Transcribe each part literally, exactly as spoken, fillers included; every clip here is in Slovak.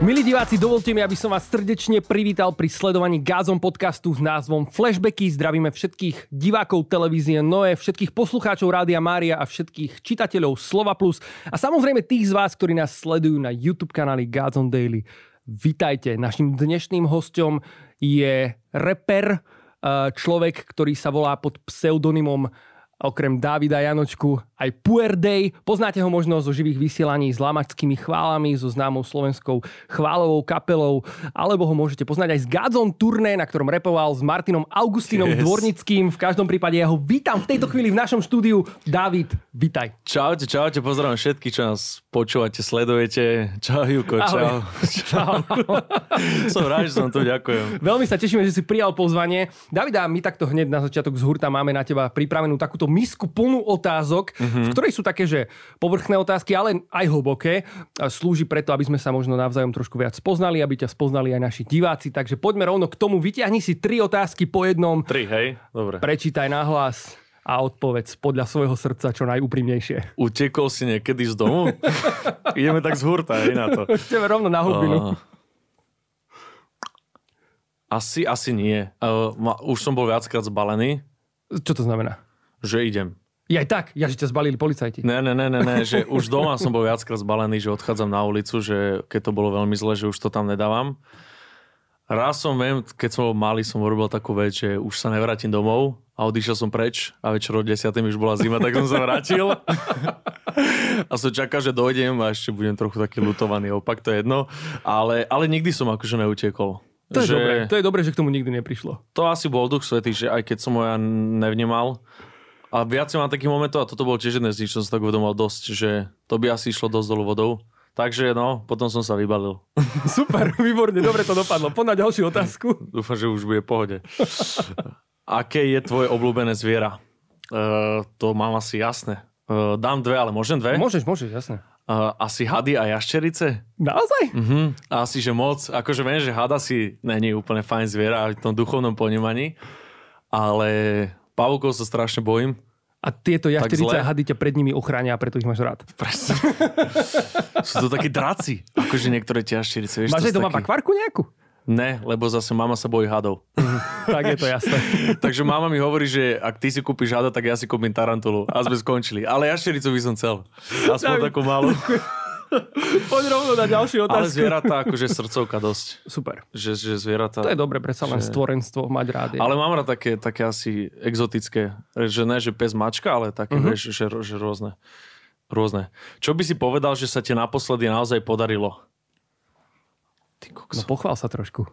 Milí diváci, dovolte mi, aby som vás srdečne privítal pri sledovaní GADZOM podcastu s názvom Flashbacky. Zdravíme všetkých divákov televízie Noé, všetkých poslucháčov Rádia Mária a všetkých čitateľov Slova Plus. A samozrejme tých z vás, ktorí nás sledujú na YouTube kanáli Godzone Daily. Vitajte. Našim dnešným hosťom je reper, človek, ktorý sa volá pod pseudonymom okrem Davida Janočku aj Purdej. Poznáte ho možno zo živých vysielaní s Lamačskými chválami, so známou slovenskou chválovou kapelou, alebo ho môžete poznať aj z Godzone turné, na ktorom repoval s Martinom Augustínom yes. Dvornickým. V každom prípade ja ho vítam v tejto chvíli v našom štúdiu. David, vitaj. Čaute, čaute, pozdravím všetky, čo nás počúvate, sledujete. Čau, Juko, čau. Čau. Som rád, že som tu, ďakujem. Veľmi sa tešíme, že si prijal pozvanie. Davida, my takto hneď na začiatok z hurta máme na teba pripravenú takúto misku plnú otázok, mm-hmm. v ktorej sú také, že povrchné otázky, ale aj hlboké. Slúži preto, aby sme sa možno navzájom trošku viac spoznali, aby ťa spoznali aj naši diváci. Takže poďme rovno k tomu. Vyťahni si tri otázky po jednom. Tri, hej? Dobre. Prečítaj nahlas a odpovedz podľa svojho srdca čo najúprimnejšie. Utekol si niekedy z domu? Ideme tak z hurta, hej, na to. Ideme rovno na hubinu. Uh... Asi, asi nie. Uh, už som bol viackrát zbalený. Čo to znamená? Že idem. Ja aj tak? Ja, že ťa zbalili policajti? Ne, ne, ne, ne, ne, že už doma som bol viackrát zbalený, že odchádzam na ulicu, že keď to bolo veľmi zle, že už to tam nedávam. Raz som, viem, keď som bol malý, som urobil takú vec, že už sa nevrátim domov a odišiel som preč a večer o desiatej už bola zima, tak som sa vrátil. A som čakal, že dojdem a ešte budem trochu taký lutovaný, opak, to je jedno. Ale, ale nikdy som akože neutekol. To je, že... dobré, to je dobré, že k tomu nikdy neprišlo. To asi bol duch svätý, že aj keď som ho ja nevnímal. A viac mám takých momentov, a toto bol tiež jeden z nich, čo som tak uvedomal dosť, že to by asi išlo dosť dolu vodou. Takže no, potom som sa vybalil. Super, výborne, dobre to dopadlo. Poď na ďalšiu otázku. Dúfam, že už bude v pohode. Aké je tvoje obľúbené zviera? Uh, to mám asi jasné. Uh, dám dve, ale môžem dve? Môžeš, môžeš, jasné. Uh, asi hady a jašterice. Naozaj? Uh-huh. Asi, že moc. Akože viem, že hada si není úplne fajn zviera v tom duchovnom ponímaní. Ale pavúkov sa strašne bojím. A tieto jašterice a hady ťa pred nimi ochránia, a preto ich máš rád. Presne. Sú to takí draci, akože niektoré tie jašterice. Máš aj doma taký... pakvarku nejakú? Ne, lebo zase mama sa bojí hadov. Tak je to jasné. Takže mama mi hovorí, že ak ty si kúpiš hada, tak ja si kúpim tarantulu. A sme skončili. Ale jaštericu by som chcel. Aspoň takú malú. Poď rovno na ďalšiu otázku. Ale zvieratá, akože srdcovka dosť. Super. Že, že zvieratá... To je dobre, predsa len že... stvorenstvo mať rád. Je. Ale mám rád také, také asi exotické. Že ne, že pes, mačka, ale také, uh-huh. že, že, že rôzne. Rôzne. Čo by si povedal, že sa ti naposledy naozaj podarilo? Ty kokso. No pochvál sa trošku.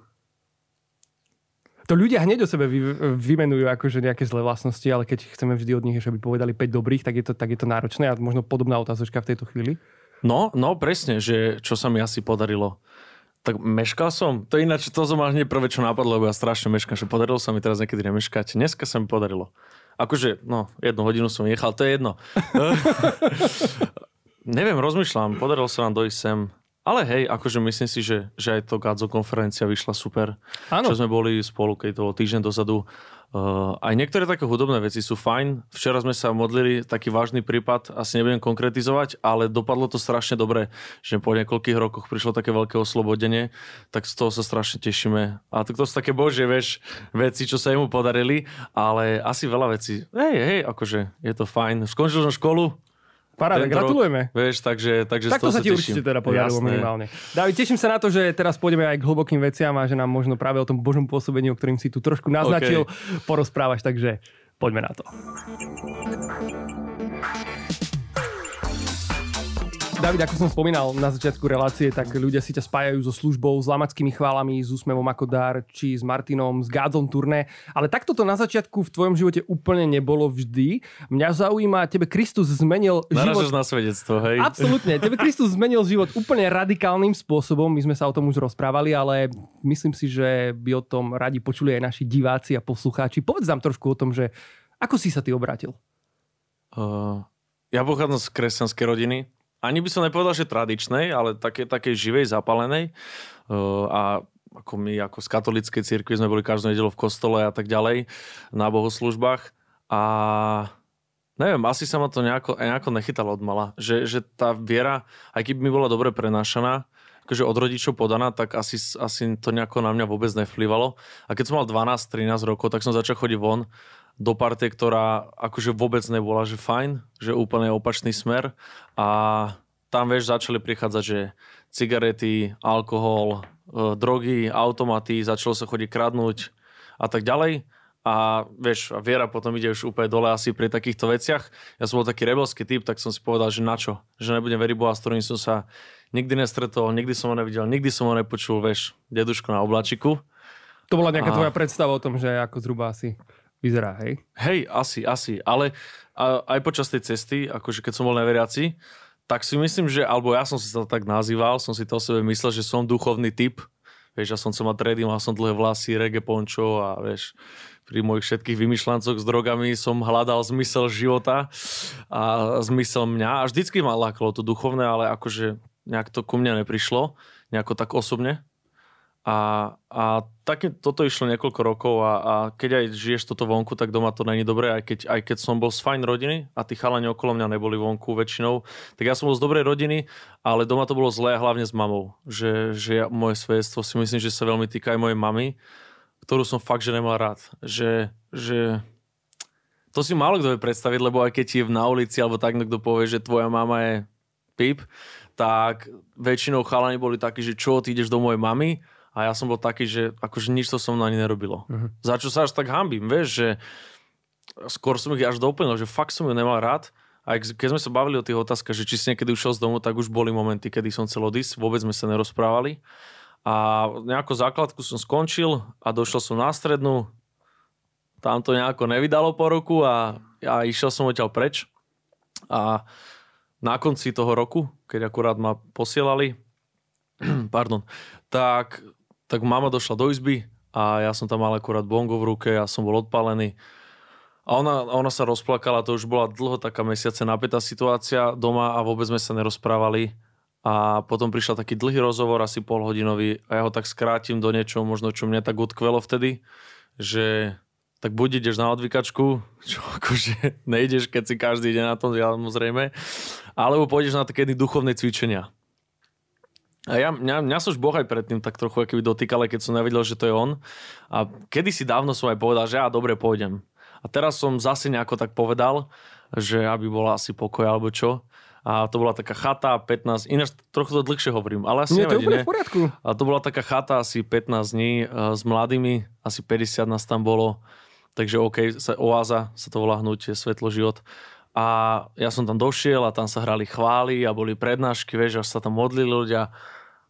To ľudia hneď o sebe vy, vymenujú akože nejaké zlé vlastnosti, ale keď chceme vždy od nich, že by povedali päť dobrých, tak je to, tak je to náročné. A možno podobná otázočka v tejto chvíli. No, no presne, že čo sa mi asi podarilo. Tak meškal som. To ináč, to som mal hneď prvé, čo napadlo, lebo ja strašne meškám, že podarilo sa mi teraz niekedy nemeškať. Dneska sa mi podarilo. Akože, no, jednu hodinu som nechal, to je jedno. Neviem, rozmýšľam, podarilo sa vám dojsť sem. Ale hej, akože myslím si, že, že aj to GADZO konferencia vyšla super. Áno. Čo sme boli spolu, keď to bol týždeň dozadu. Uh, aj niektoré také hudobné veci sú fajn. Včera sme sa modlili, taký vážny prípad, asi nebudem konkretizovať, ale dopadlo to strašne dobre, že po niekoľkých rokoch prišlo také veľké oslobodenie, tak z toho sa strašne tešíme. A tak to sú také božie, vieš, veci, čo sa jemu podarili, ale asi veľa vecí. Hej, hej, akože je to fajn. Skončil som školu. Paráda, gratulujeme. Rok, vieš, takže, takže takto sa ti určite teda podarilo minimálne. Dávid, teším sa na to, že teraz pôjdeme aj k hlbokým veciam a že nám možno práve o tom Božom pôsobení, o ktorým si tu trošku naznačil, okay. porozprávaš, takže poďme na to. David, ako som spomínal na začiatku relácie, tak ľudia si ťa spájajú so službou, s Lamačskými chválami, s Úsmevom ako dar, či s Martinom, s Godzone turné. Ale takto to na začiatku v tvojom živote úplne nebolo vždy. Mňa zaujíma, tebe Kristus zmenil život... Naražaš na svedectvo, hej? Absolutne. Tebe Kristus zmenil život úplne radikálnym spôsobom. My sme sa o tom už rozprávali, ale myslím si, že by o tom radi počuli aj naši diváci a poslucháči. Povedz nám trošku o tom, že ako si sa ty obrátil? Uh, ja pochádzam z kresťanskej rodiny. Ani by som nepovedal, že tradičnej, ale také, takej živej, zapálenej. Uh, a ako my ako z katolíckej cirkvi sme boli každú nedeľu v kostole a tak ďalej na bohoslužbách a neviem, asi sa ma to nejako, nejako nechytalo od mala, že, že tá viera, aj keby mi bola dobre prenášaná, akože od rodičov podaná, tak asi, asi to nejako na mňa vôbec nevplyvalo. A keď som mal dvanásť trinásť rokov, tak som začal chodiť von do partie, ktorá akože vôbec nebola, že fajn, že úplne opačný smer. A tam, vieš, začali prichádzať, že cigarety, alkohol, drogy, automaty, začalo sa chodiť kradnúť a tak ďalej. A vieš, a viera potom ide už úplne dole asi pri takýchto veciach. Ja som bol taký rebelský typ, tak som si povedal, že na čo? Že nebudem veriť Boha, s ktorým som sa nikdy nestretol, nikdy som ho nevidel, nikdy som ho nepočul, vieš, deduško na obláčiku. To bola nejaká a... tvoja predstava o tom, že ako zhruba asi vyzerá, hej? Hej, asi, asi. Ale aj počas tej cesty, akože keď som bol neveriaci, tak si myslím, že, alebo ja som si to tak nazýval, som si to o sebe myslel, že som duchovný typ. Vieš, ja som sa mal tredy, mal som dlhé vlasy, reggae pončo a vieš... Pri mojich všetkých vymýšľancoch s drogami som hľadal zmysel života a zmysel mňa. A vždycky ma lákalo to duchovné, ale akože nejak to ku mne neprišlo, nejako tak osobne. A, a tak toto išlo niekoľko rokov a, a keď aj žiješ toto vonku, tak doma to není dobré. Aj keď, aj keď som bol z fajn rodiny a tí chalani okolo mňa neboli vonku väčšinou, tak ja som bol z dobrej rodiny, ale doma to bolo zlé, hlavne s mamou. Že, že ja, moje svedectvo si myslím, že sa veľmi týka aj mojej mamy, ktorú som fakt, že nemal rád. Že, že... To si málo kto vie predstaviť, lebo aj keď ti je na ulici alebo tak niekto povie, že tvoja mama je pip, tak väčšinou chalani boli takí, že čo, ty ideš do mojej mamy? A ja som bol taký, že akože nič to som na ani nerobilo. Uh-huh. Za čo sa až tak hanbím, vieš, že skôr som ich až doplnil, že fakt som ju nemal rád. A keď sme sa bavili o tých otázkach, že či si niekedy ušiel z domu, tak už boli momenty, kedy som chcel odísť, vôbec sme sa nerozprávali. A nejakú základku som skončil a došiel som na strednú. Tam to nejako nevydalo po roku a ja išiel som odtiaľ preč. A na konci toho roku, keď akurát ma posielali, pardon, tak, tak mama došla do izby a ja som tam mal akurát bongo v ruke, ja som bol odpálený. A ona, ona sa rozplakala, to už bola dlho taká mesiace napätá situácia doma a vôbec sme sa nerozprávali. A potom prišiel taký dlhý rozhovor, asi polhodinový, a ja ho tak skrátim do niečoho, možno čo mne tak utkvelo vtedy, že tak buď ideš na odvykačku, čo akože nejdeš, keď si každý ide na tom, samozrejme, alebo pôjdeš na také duchovné cvičenia. A ja, mňa, mňa som už Boh aj predtým tak trochu akýby dotýkal, keď som nevedel, že to je on. A kedysi dávno som aj povedal, že ja dobre pôjdem. A teraz som zase nejako tak povedal, že aby bola asi pokoj alebo čo. A to bola taká chata, pätnásť... Ináč trochu to dlhšie hovorím, ale asi nevadí, ne? A to bola taká chata asi pätnásť dní e, s mladými, asi päťdesiat nás tam bolo. Takže OK, sa, oáza sa to volá hnutie, svetlo, život. A ja som tam došiel a tam sa hrali chvály a boli prednášky, vieš, až sa tam modlili ľudia.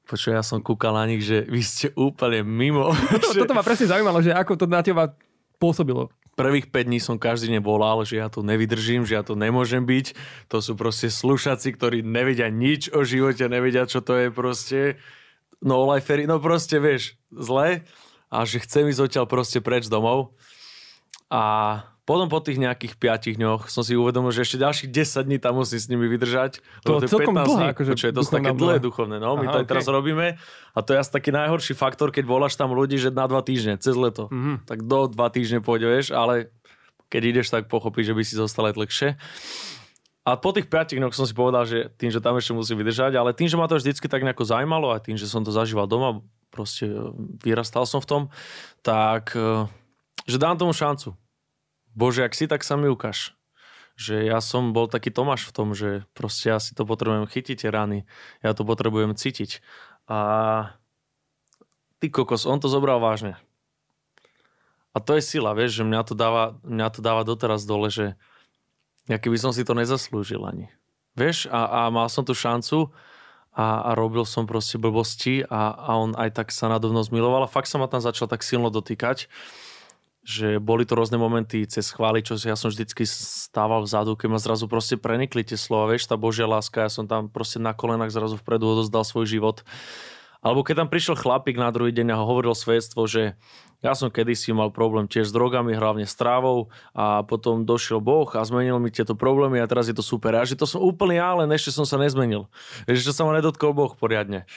Počuj, ja som kúkal na nich, že vy ste úplne mimo. Toto, že... toto ma presne zaujímalo, že ako to na teba pôsobilo. Prvých päť dní som každý nevolal, že ja to nevydržím, že ja to nemôžem byť. To sú proste slušaci, ktorí nevedia nič o živote, nevedia, čo to je proste. No lifery, no proste, vieš, zle. A že chcem ísť odtiaľ proste preč domov. A potom po tých nejakých piatich dňoch som si uvedomil, že ešte ďalších desať dní tam musím s nimi vydržať. To, to je pätnásť dní, akože čo je to také dlhé duchovné. No, my aha, to aj okay. Teraz robíme. A to je asi taký najhorší faktor, keď voláš tam ľudí, že na dva týždne, cez leto. Mm-hmm. Tak do dva týždne pôjdeš, ale keď ideš, tak pochopíš, že by si zostal aj dlhšie. A po tých piatich dňoch som si povedal, že tým, že tam ešte musím vydržať, ale tým, že ma to vždycky tak nejako zaujímalo a tým, že som to zažíval doma, proste vyrastal som v tom, tak že dám tomu šancu. Bože, ak si, tak sa mi ukáž. Že ja som bol taký Tomáš v tom, že proste ja si to potrebujem chytiť rany, ja to potrebujem cítiť. A ty kokos, on to zobral vážne. A to je sila, vieš, že mňa to dáva, mňa to dáva doteraz dole, že ja keby som si to nezaslúžil ani. Vieš, a, a mal som tú šancu a, a robil som proste blbosti a, a on aj tak sa nado mnou zmiloval a fakt sa ma tam začal tak silno dotýkať. Že boli to rôzne momenty cez chvály, čo ja som vždycky stával vzadu, keď ma zrazu proste prenikli tie slova, vieš, tá Božia láska, ja som tam proste na kolenách zrazu vpredu odozdal svoj život. Alebo keď tam prišiel chlapík na druhý deň a hovoril svedectvo, že ja som kedysi mal problém tiež s drogami, hlavne s trávou a potom došiel Boh a zmenil mi tieto problémy a teraz je to super. A že to som úplne ja, len ešte som sa nezmenil. Ešte sa ma nedotkol Boh poriadne.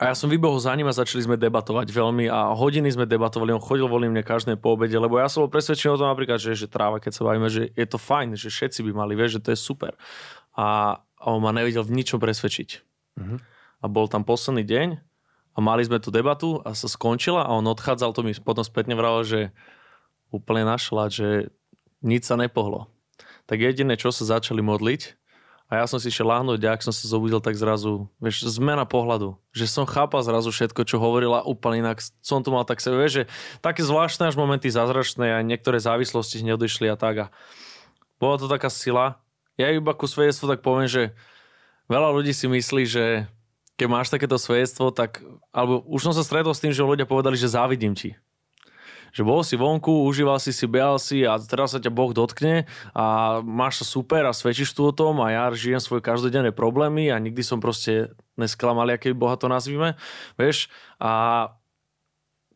A ja som vybehol za ním a začali sme debatovať veľmi a hodiny sme debatovali, on chodil voľný mne každé po obede, lebo ja som bol presvedčený o tom napríklad, že, že tráva, keď sa bavíme, že je to fajn, že všetci by mali, vieš, že to je super. A, a on ma nevedel v ničom presvedčiť. Mm-hmm. A bol tam posledný deň a mali sme tú debatu a sa skončila a on odchádzal, to mi potom spätne vralo, že úplne našla, že nič sa nepohlo. Tak jediné, čo sa začali modliť, a ja som si šiel láhnuť a ak som sa zobudil, tak zrazu, vieš, zmena pohľadu. Že som chápal zrazu všetko, čo hovorila úplne inak. Som to mal tak sebe, vieš, že také zvláštne až momenty zázračné a niektoré závislosti neodešli a tak. A bola to taká sila. Ja iba ku svedectvu tak poviem, že veľa ľudí si myslí, že keď máš takéto svedectvo, tak, alebo už som sa stretol s tým, že ľudia povedali, že závidím ti. Že bol si vonku, užíval si si, behal si a teraz sa ťa Boh dotkne a máš sa super a svedčíš tu o tom a ja žijem svoje každodenné problémy a nikdy som proste nesklamal, aké Boha to nazvime, vieš, a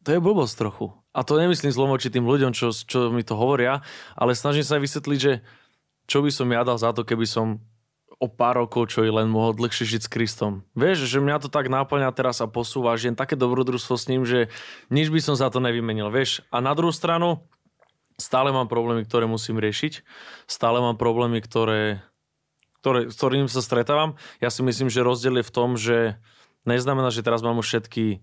to je blbosť trochu. A to nemyslím zlom voči tým ľuďom, čo, čo mi to hovoria, ale snažím sa aj vysvetliť, že čo by som ja dal za to, keby som o pár rokov, čo i len mohol dlhšie žiť s Kristom. Vieš, že mňa to tak náplňa teraz a posúva, že jen také dobrodružstvo s ním, že nič by som za to nevymenil. Vieš, a na druhú stranu stále mám problémy, ktoré musím riešiť. Stále mám problémy, ktoré, ktoré, s ktorým sa stretávam. Ja si myslím, že rozdiel je v tom, že neznamená, že teraz mám už všetky e,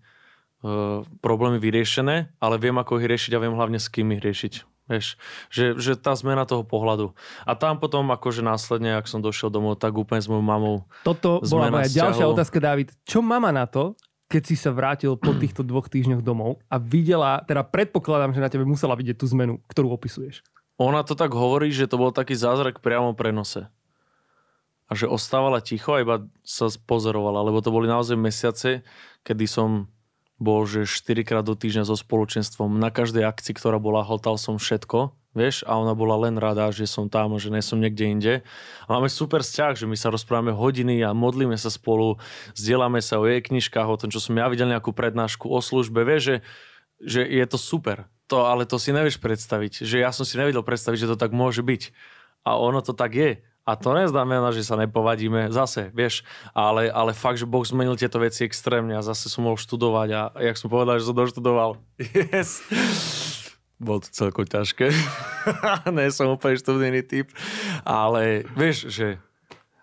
problémy vyriešené, ale viem, ako ich riešiť a viem hlavne s kým ich riešiť. Vieš, že, že tá zmena toho pohľadu. A tam potom akože následne, ak som došiel domov, tak úplne s mojou mamou. Toto bola moja vzťahov. Ďalšia otázka, Dávid. Čo mama na to, keď si sa vrátil po týchto dvoch týždňoch domov a videla, teda predpokladám, že na tebe musela vidieť tú zmenu, ktorú opisuješ. Ona to tak hovorí, že to bol taký zázrak priamo prenose. A že ostávala ticho a iba sa pozorovala, lebo to boli naozaj mesiace, kedy som bol, že štyrikrát do týždňa so spoločenstvom. Na každej akcii, ktorá bola, hltal som všetko, vieš, a ona bola len rada, že som tam, že nie som niekde inde. A máme super vzťah, že my sa rozprávame hodiny a modlíme sa spolu, zdieľame sa o jej knižkách, o tom, čo som ja videl nejakú prednášku o službe, vieš, že, že je to super. To, ale to si nevieš predstaviť, že ja som si nevedel predstaviť, že to tak môže byť. A ono to tak je. A to neznamená, že sa nepovadíme zase, vieš, ale, ale fakt, že Boh zmenil tieto veci extrémne a zase som mohol študovať a jak som povedal, že som doštudoval. Yes. Bolo to celkom ťažké. Nie som úplne študijný typ, ale vieš, že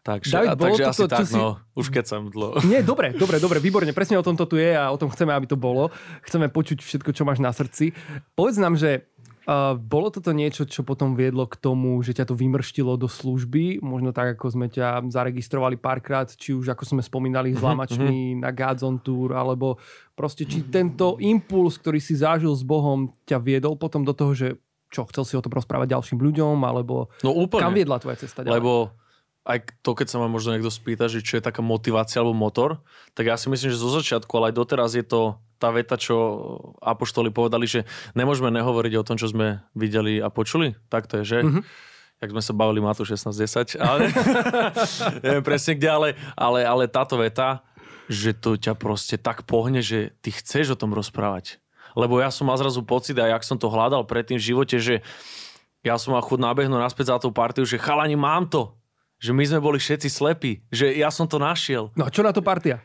takže, David, takže toto, asi tak, si... no, už keď som dlho. Nie, dobre, dobre, dobre, výborne, presne o tom to tu je a o tom chceme, aby to bolo. Chceme počuť všetko, čo máš na srdci. Povedz nám, že uh, bolo toto niečo, čo potom viedlo k tomu, že ťa to vymrštilo do služby, možno tak, ako sme ťa zaregistrovali párkrát, či už, ako sme spomínali, s Lamačmi na Godzone Tour, alebo proste, či tento impuls, ktorý si zažil s Bohom, ťa viedol potom do toho, že čo, chcel si o tom rozprávať ďalším ľuďom, alebo no, úplne. Kam viedla tvoja cesta ďalej? Lebo aj to, keď sa ma možno niekto spýta, že čo je taká motivácia alebo motor, tak ja si myslím, že zo začiatku, ale aj doteraz je to tá veta, čo apoštoli povedali, že nemôžeme nehovoriť o tom, čo sme videli a počuli. Tak to je, že? Mm-hmm. Jak sme sa bavili Matúš šestnásť desať, ale neviem presne kde, ale, ale, ale táto veta, že to ťa proste tak pohne, že ty chceš o tom rozprávať. Lebo ja som mal zrazu pocit, a jak som to hľadal predtým v živote, že ja som mal chud nabehnúť naspäť za tú partiu, že chalani, mám to. Že my sme boli všetci slepí. Že ja som to našiel. No a čo na to partia?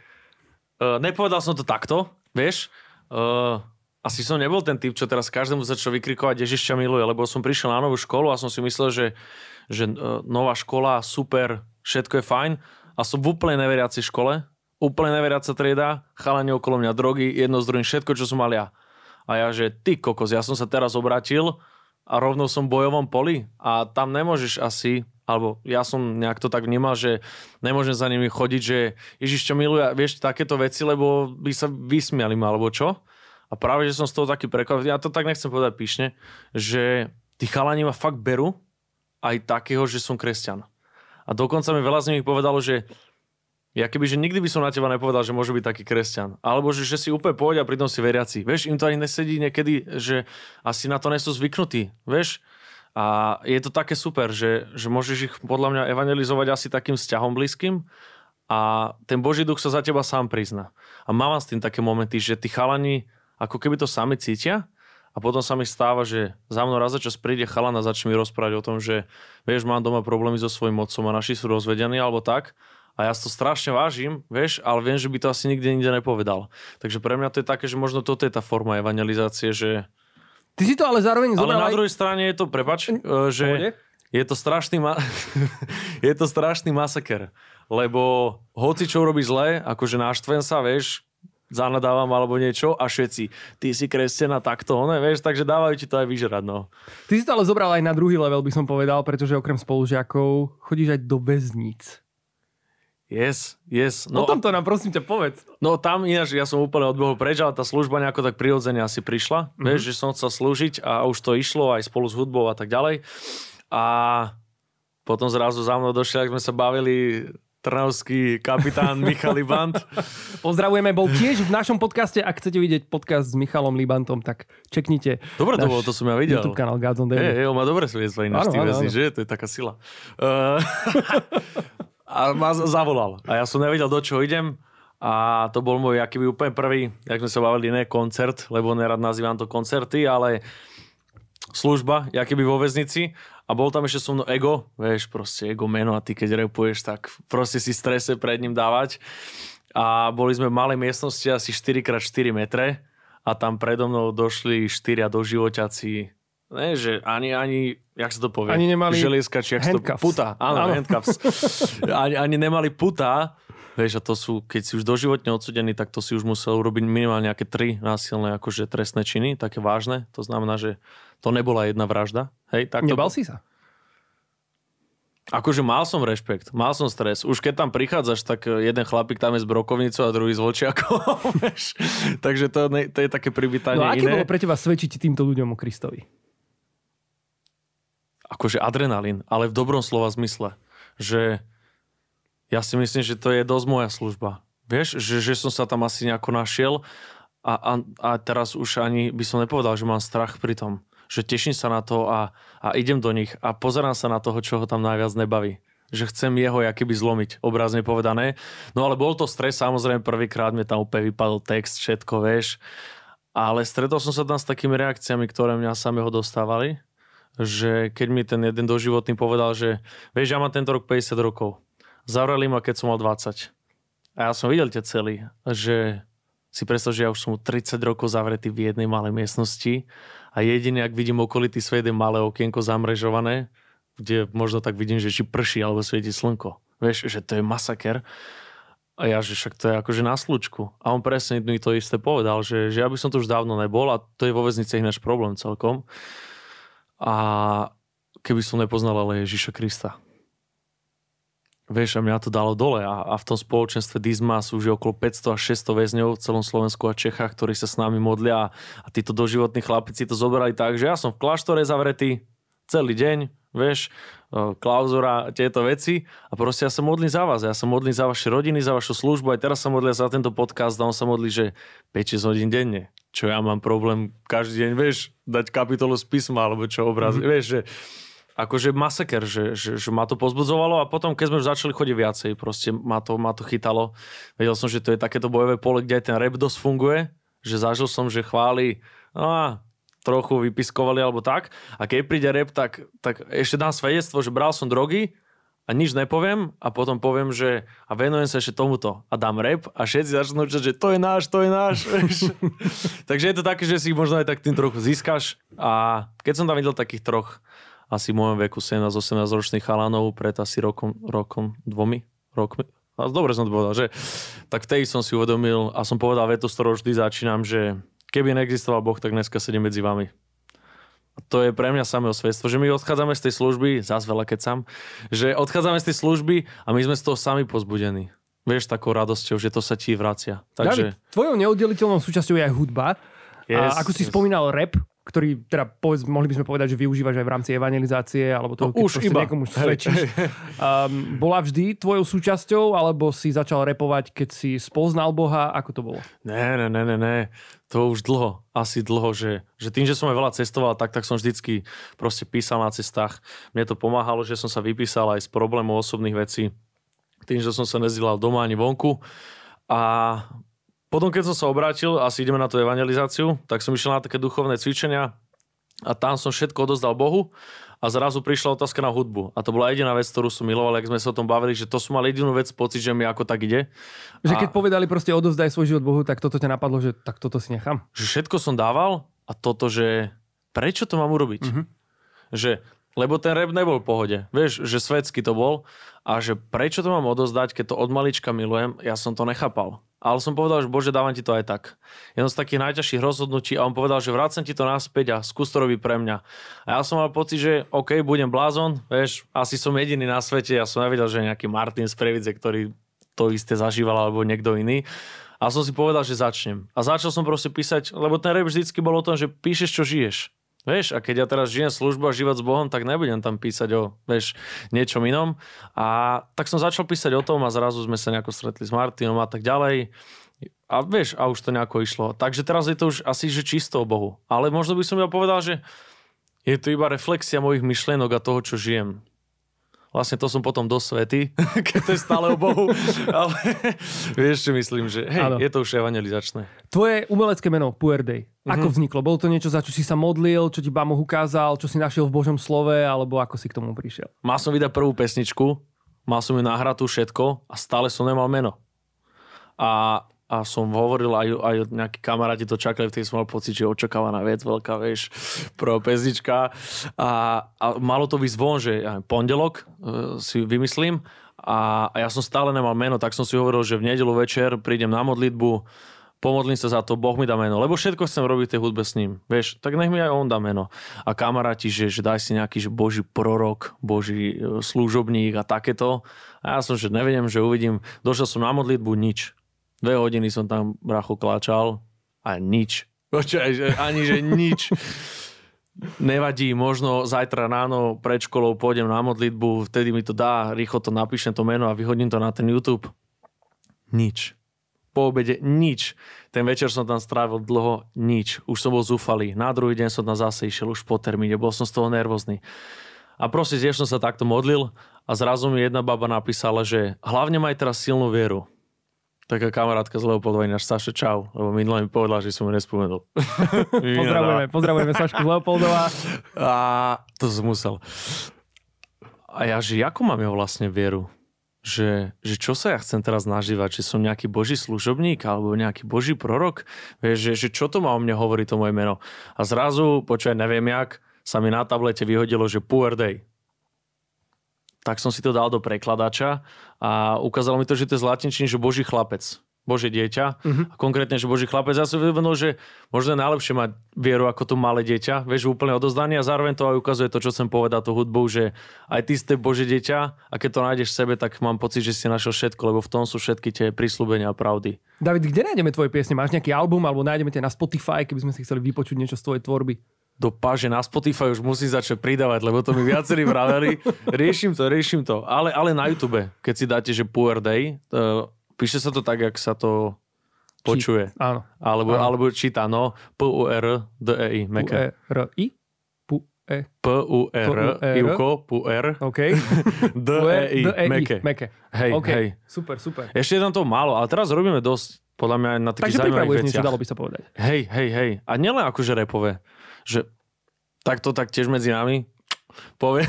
Uh, nepovedal som to takto, vieš. Uh, asi som nebol ten typ, čo teraz každému začal vykrikovať Ježiš ťa miluje, lebo som prišiel na novú školu a som si myslel, že, že uh, nová škola, super, všetko je fajn. A som v úplne neveriacej škole, úplne neveriaca trieda, chalani okolo mňa, drogy, jedno z druhým, všetko, čo som mal ja. A ja, že ty kokos, ja som sa teraz obratil a rovno som v bojovom poli a tam nemôžeš asi... alebo ja som nejak to tak vnímal, že nemôžem za nimi chodiť, že Ježiš čo miluje, vieš, takéto veci, lebo by sa vysmiali ma, alebo čo? A práve, že som z toho taký prekvapený, ja to tak nechcem povedať píšne, že tí chalani ma fakt berú aj takého, že som kresťan. A dokonca mi veľa z nich povedalo, že ja keby, že nikdy by som na teba nepovedal, že môže byť taký kresťan. Alebo že, že si úplne pohodia, pritom si veriaci. Vieš, im to ani nesedí niekedy, že asi na to nie sú zvyknutí, vieš? A je to také super, že, že môžeš ich podľa mňa evangelizovať asi takým vzťahom blízkym a ten Boží duch sa za teba sám prizná. A mám s tým také momenty, že tí chalani ako keby to sami cítia a potom sa mi stáva, že za mnou raz za čas príde chalan a začne mi rozprávať o tom, že vieš, mám doma problémy so svojím otcom a naši sú rozvedení alebo tak. A ja si to strašne vážim, vieš, ale viem, že by to asi nikdy nikde nepovedal. Takže pre mňa to je také, že možno toto je tá forma evangelizácie, že... Ty si to ale zároveň zobral. Ale na druhej aj... strane je to, prepáč, že je to strašný ma... je to strašný masaker. Lebo hoci čo urobí zle, akože náštven sa, vieš, zanadávam alebo niečo a všetci, ty si kresťan a takto, ne, vieš, takže dávajú ti to aj vyžerať, no. Ty si to ale zobral aj na druhý level, by som povedal, pretože okrem spolužiakov chodíš aj do väzníc. Yes, yes. No, o tomto nám prosím ťa povedz. No tam ináč, ja som úplne odbehol preč, ale tá služba nejako tak prirodzene asi prišla, mm-hmm. vieš, že som chcel slúžiť a už to išlo aj spolu s hudbou a tak ďalej. A potom zrazu za mnou došiel, ak sme sa bavili... Trnavský kapitán Michal Libant. Pozdravujeme, bol tiež v našom podcaste. Ak chcete vidieť podcast s Michalom Libantom, tak čeknite. Dobre to bolo, to som ja videl. YouTube kanál GADZO Daily. Hey, hey, on má dobre svedectvo ináč, ty väzni, že? To je taká sila. Uh, a ma zavolal. A ja som nevedel, do čoho idem. A to bol môj akýby úplne prvý, jak sme sa bavili, ne koncert, lebo nerad nazývam to koncerty, ale služba, akýby vo väznici. A bol tam ešte so mnou ego, vieš, proste ego meno a ty keď repuješ, tak proste si strese pred ním dávať. A boli sme v malej miestnosti asi štyri krát štyri metre a tam predo mnou došli štyria doživoťaci, ne, že ani, ani, jak sa to povie? Ani nemali želieska, či jak handcuffs. To, puta, áno, áno. handcuffs. Ani, ani nemali puta, vieš, a to sú, keď si už doživotne odsudený, tak to si už musel urobiť minimálne nejaké tri násilné, akože trestné činy, také vážne, to znamená, že to nebola jedna vražda. Hej, tak nebal to... si sa? Akože mal som rešpekt, mal som stres. Už keď tam prichádzaš, tak jeden chlapík tam je s brokovnicou a druhý s vlčiakom. Takže to, ne, to je také privítanie iné. No a aké iné. Bolo pre teba svedčiť týmto ľuďom o Kristovi? Akože adrenalín, ale v dobrom slova zmysle. Že ja si myslím, že to je dosť moja služba. Vieš, že, že som sa tam asi nejako našiel a, a, a teraz už ani by som nepovedal, že mám strach pri tom. Že teším sa na to a, a idem do nich a pozerám sa na toho, čo ho tam najviac nebaví. Že chcem jeho jakýby zlomiť, obrazne povedané. No ale bol to stres, samozrejme prvýkrát mi tam úplne vypadol text, všetko, vieš. Ale stretol som sa tam s takými reakciami, ktoré mňa samého dostávali. Že keď mi ten jeden doživotný povedal, že vieš, ja mám tento rok päťdesiat rokov. Zavreli ma, keď som mal dvadsať. A ja som videl tie celý, že... Si predstav, že ja už som tridsať rokov zavretý v jednej malej miestnosti a jediné, ak vidím okolitý svet, je malé okienko zamrežované, kde možno tak vidím, že či prší alebo svieti slnko. Vieš, že to je masaker. A ja, že však to je akože na slučku. A on presne mi to isté povedal, že, že ja by som tu už dávno nebol a to je vo väznici náš problém celkom. A keby som nepoznal ale Ježiša Krista. Vieš, a mňa to dalo dole a, a v tom spoločenstve Dismas už je okolo päťsto až šesťsto väzňov v celom Slovensku a Čechách, ktorí sa s nami modlia a títo doživotní chlapici to zoberali tak, že ja som v kláštore zavretý celý deň, vieš, klauzura, tieto veci a proste ja sa modlím za vás, ja sa modlím za vaše rodiny, za vašu službu, aj teraz sa modlia za tento podcast a on sa modlí, že päť až šesť hodín denne, čo ja mám problém každý deň, vieš, dať kapitolu z písma alebo čo obraz, mm-hmm. vieš, že akože masaker, že, že, že ma to pozbudzovalo a potom, keď sme už začali chodiť viacej, proste ma to, ma to chytalo. Vedel som, že to je takéto bojové pole, kde aj ten rap dosť funguje, že zažil som, že chváli no a trochu vypiskovali alebo tak. A keď príde rap, tak, tak ešte dám svedectvo, že bral som drogy a nič nepoviem a potom poviem, že a venujem sa ešte tomuto a dám rap a všetci začnú čať, že to je náš, to je náš. Takže je to také, že si možno aj tak tým trochu získaš a keď som tam videl takých troch asi v môjom veku sedemnásť osemnásť ročných chalanov pred asi rokom, rokom dvomi rokmi. A dobre som to povedal, že tak vtedy som si uvedomil a som povedal vetu, s ktorou vždy začínam, že keby neexistoval Boh, tak dneska sedím medzi vami. A to je pre mňa samého svedstvo, že my odchádzame z tej služby, zás veľa kecam, že odchádzame z tej služby a my sme z toho sami pozbudení. Vieš, takou radosťou, že to sa ti vracia. Takže... David, tvojou neoddeliteľnou súčasťou je aj hudba. Yes, a ako si yes. spomínal rap, ktorý, teda povedz, mohli by sme povedať, že využívaš aj v rámci evangelizácie, alebo toho, no, keď proste niekomu svedčíš. Um, bola vždy tvojou súčasťou, alebo si začal repovať, keď si spoznal Boha? Ako to bolo? Ne, ne, ne, ne, ne. To už dlho, asi dlho, že, že tým, že som aj veľa cestoval, tak, tak som vždycky proste písal na cestách. Mne to pomáhalo, že som sa vypísal aj z problémov osobných vecí. Tým, že som sa nezdieľal doma ani vonku. A... Potom, keď som sa obrátil, asi ideme na tú evangelizáciu, tak som išiel na také duchovné cvičenia a tam som všetko odozdal Bohu a zrazu prišla otázka na hudbu. A to bola jediná vec, ktorú som miloval, ak sme sa o tom bavili, že to som mal jedinú vec, pocit, že mi ako tak ide. Že a... keď povedali proste odozdaj svoj život Bohu, tak toto ťa napadlo, že tak toto si nechám. Že všetko som dával a toto, že prečo to mám urobiť? Mm-hmm. Že... Lebo ten rap nebol v pohode. Vieš, že svetský to bol. A že prečo to mám odozdať, keď to od malička milujem, ja som to nechápal. Ale som povedal, že Bože, dávam ti to aj tak. Jedno z takých najťažších rozhodnutí a on povedal, že vracem ti to naspäť a skús to robiť pre mňa. A ja som mal pocit, že OK, budem blázon, vieš, asi som jediný na svete. Ja som nevedel, že nejaký Martin z Previdze, ktorý to isté zažíval, alebo niekto iný. A som si povedal, že začnem. A začal som proste písať, lebo ten rap vždycky bol o tom, že píšeš, čo žiješ. Vieš, a keď ja teraz žijem službu a život s Bohom, tak nebudem tam písať o, vieš, niečom inom. A tak som začal písať o tom a zrazu sme sa nejako stretli s Martinom a tak ďalej. A vieš, a už to nejako išlo. Takže teraz je to už asi, že čisto o Bohu. Ale možno by som ja povedal, že je to iba reflexia mojich myšlienok a toho, čo žijem. Vlastne to som potom do svety, keď to je stále o Bohu. Ale vieš, čo myslím, že hej, je to už evangelizačné. Tvoje umelecké meno, Purdej, mm-hmm. ako vzniklo? Bolo to niečo, za čo si sa modlil, čo ti Bámoh ukázal, čo si našiel v Božom slove, alebo ako si k tomu prišiel? Mal som vydať prvú pesničku, mal som ju nahratú všetko a stále som nemal meno. A, a som hovoril aj, aj nejakí kamaráti to čakali, vtedy som mal pocit, že očakávaná vec, veľká, vieš, prvá pesnička. A, a malo to byť von, že ja, pondelok si vymyslím a, a ja som stále nemal meno, tak som si hovoril, že v nedeľu večer prídem na modlitbu, pomodlím sa za to, Boh mi dá meno, lebo všetko chcem robiť tej hudbe s ním, vieš, tak nech mi aj on dá meno. A kamaráti, že, že daj si nejaký, že Boží prorok, Boží služobník a takéto. A ja som, že neviem, že uvidím, došiel som na modlitbu, nič. Dve hodiny som tam brachu kláčal a nič. Počkaj, ani že nič. Nevadí, možno zajtra ráno pred školou pôjdem na modlitbu, vtedy mi to dá, rýchlo to napíšem to meno a vyhodím to na ten YouTube. Nič. Po obede nič. Ten večer som tam strávil dlho, nič. Už som bol zúfalý. Na druhý deň som tam zase išiel už po termíne, bol som z toho nervózny. A proste tiež som sa takto modlil a zrazu mi jedna baba napísala, že hlavne maj teraz silnú vieru. Taká kamarátka z Leopoldova, ináč Saša, čau. Lebo minule mi povedala, že som ju nespomenul. pozdravujeme, pozdravujeme Sašku z Leopoldova. A to som musel. A ja, že ako mám ja vlastne vieru? Že, že čo sa ja chcem teraz nažívať? Že som nejaký Boží služobník alebo nejaký Boží prorok? Vieš, že, že čo to má o mne hovorí to moje meno? A zrazu, počuj, neviem jak, sa mi na tablete vyhodilo, že Purdej. Tak som si to dal do prekladača a ukázalo mi to, že to je z latinčiny, že Boží chlapec, Božie dieťa. Uh-huh. A konkrétne, že Boží chlapec. Ja som vyvedol, že možno je najlepšie mať vieru ako to malé dieťa. Vieš, úplne odozdanie a zároveň to aj ukazuje to, čo som povedal, tú hudbu, že aj ty ste Božie dieťa a keď to nájdeš v sebe, tak mám pocit, že si našiel všetko, lebo v tom sú všetky tie prisľúbenia a pravdy. David, kde nájdeme tvoje piesne? Máš nejaký album alebo nájdeme ťa na Spotify, keby sme si chceli vypočuť niečo z tvojej tvorby? Do páže na Spotify už musím začať pridávať, lebo to mi viacerí vraveli. Riešim to, riešim to. Ale, ale na YouTube, keď si dáte, že Purdej, píše sa to tak, jak sa to počuje. Či, áno. Alebo, áno. alebo číta, no. P-U-R-D-E-I. P-U-R-I? P-U-R-I-U-K, P-U-R. OK. D-E-I. Meké. Hej, hej. Super, super. Ešte je tam toho málo, ale teraz robíme dosť, podľa mňa, na takých zaujímavých veciach. Takže pripravuješ niečo, dalo by sa povedať. Hej, hej, hej. A nielen akože repové. Že takto tak tiež medzi nami povie.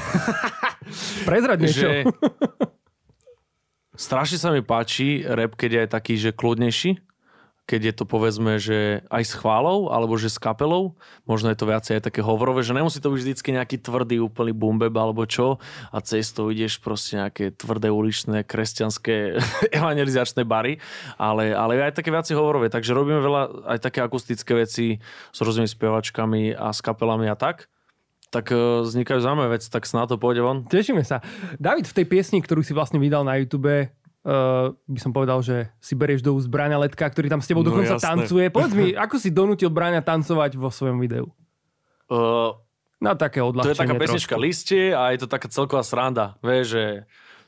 Prezrad niečo. Že strašne sa mi páči rap, keď je aj taký, že kľudnejší. Keď je to povedzme, že aj s chválou, alebo že s kapelou. Možno je to viacej aj také hovorové, že nemusí to byť vždycky nejaký tvrdý úplný bumbeb alebo čo. A cestou ideš proste nejaké tvrdé uličné, kresťanské, evangelizačné bary. Ale, ale aj také viacej hovorové. Takže robíme veľa aj také akustické veci s rôznymi spevačkami a s kapelami a tak. Tak vznikajú zaujímavé veci, tak snáď to pôjde von. Tešíme sa. David, v tej piesni, ktorú si vlastne vydal na YouTube... Uh, by som povedal, že si berieš do úst Braňa Letka, ktorý tam s tebou no, dokonca jasné. tancuje. Povedz mi, ako si donútil Braňa tancovať vo svojom videu? Uh, no také odľahčenie. To je taká pesnička Listie a je to taká celková sranda. Vieš, že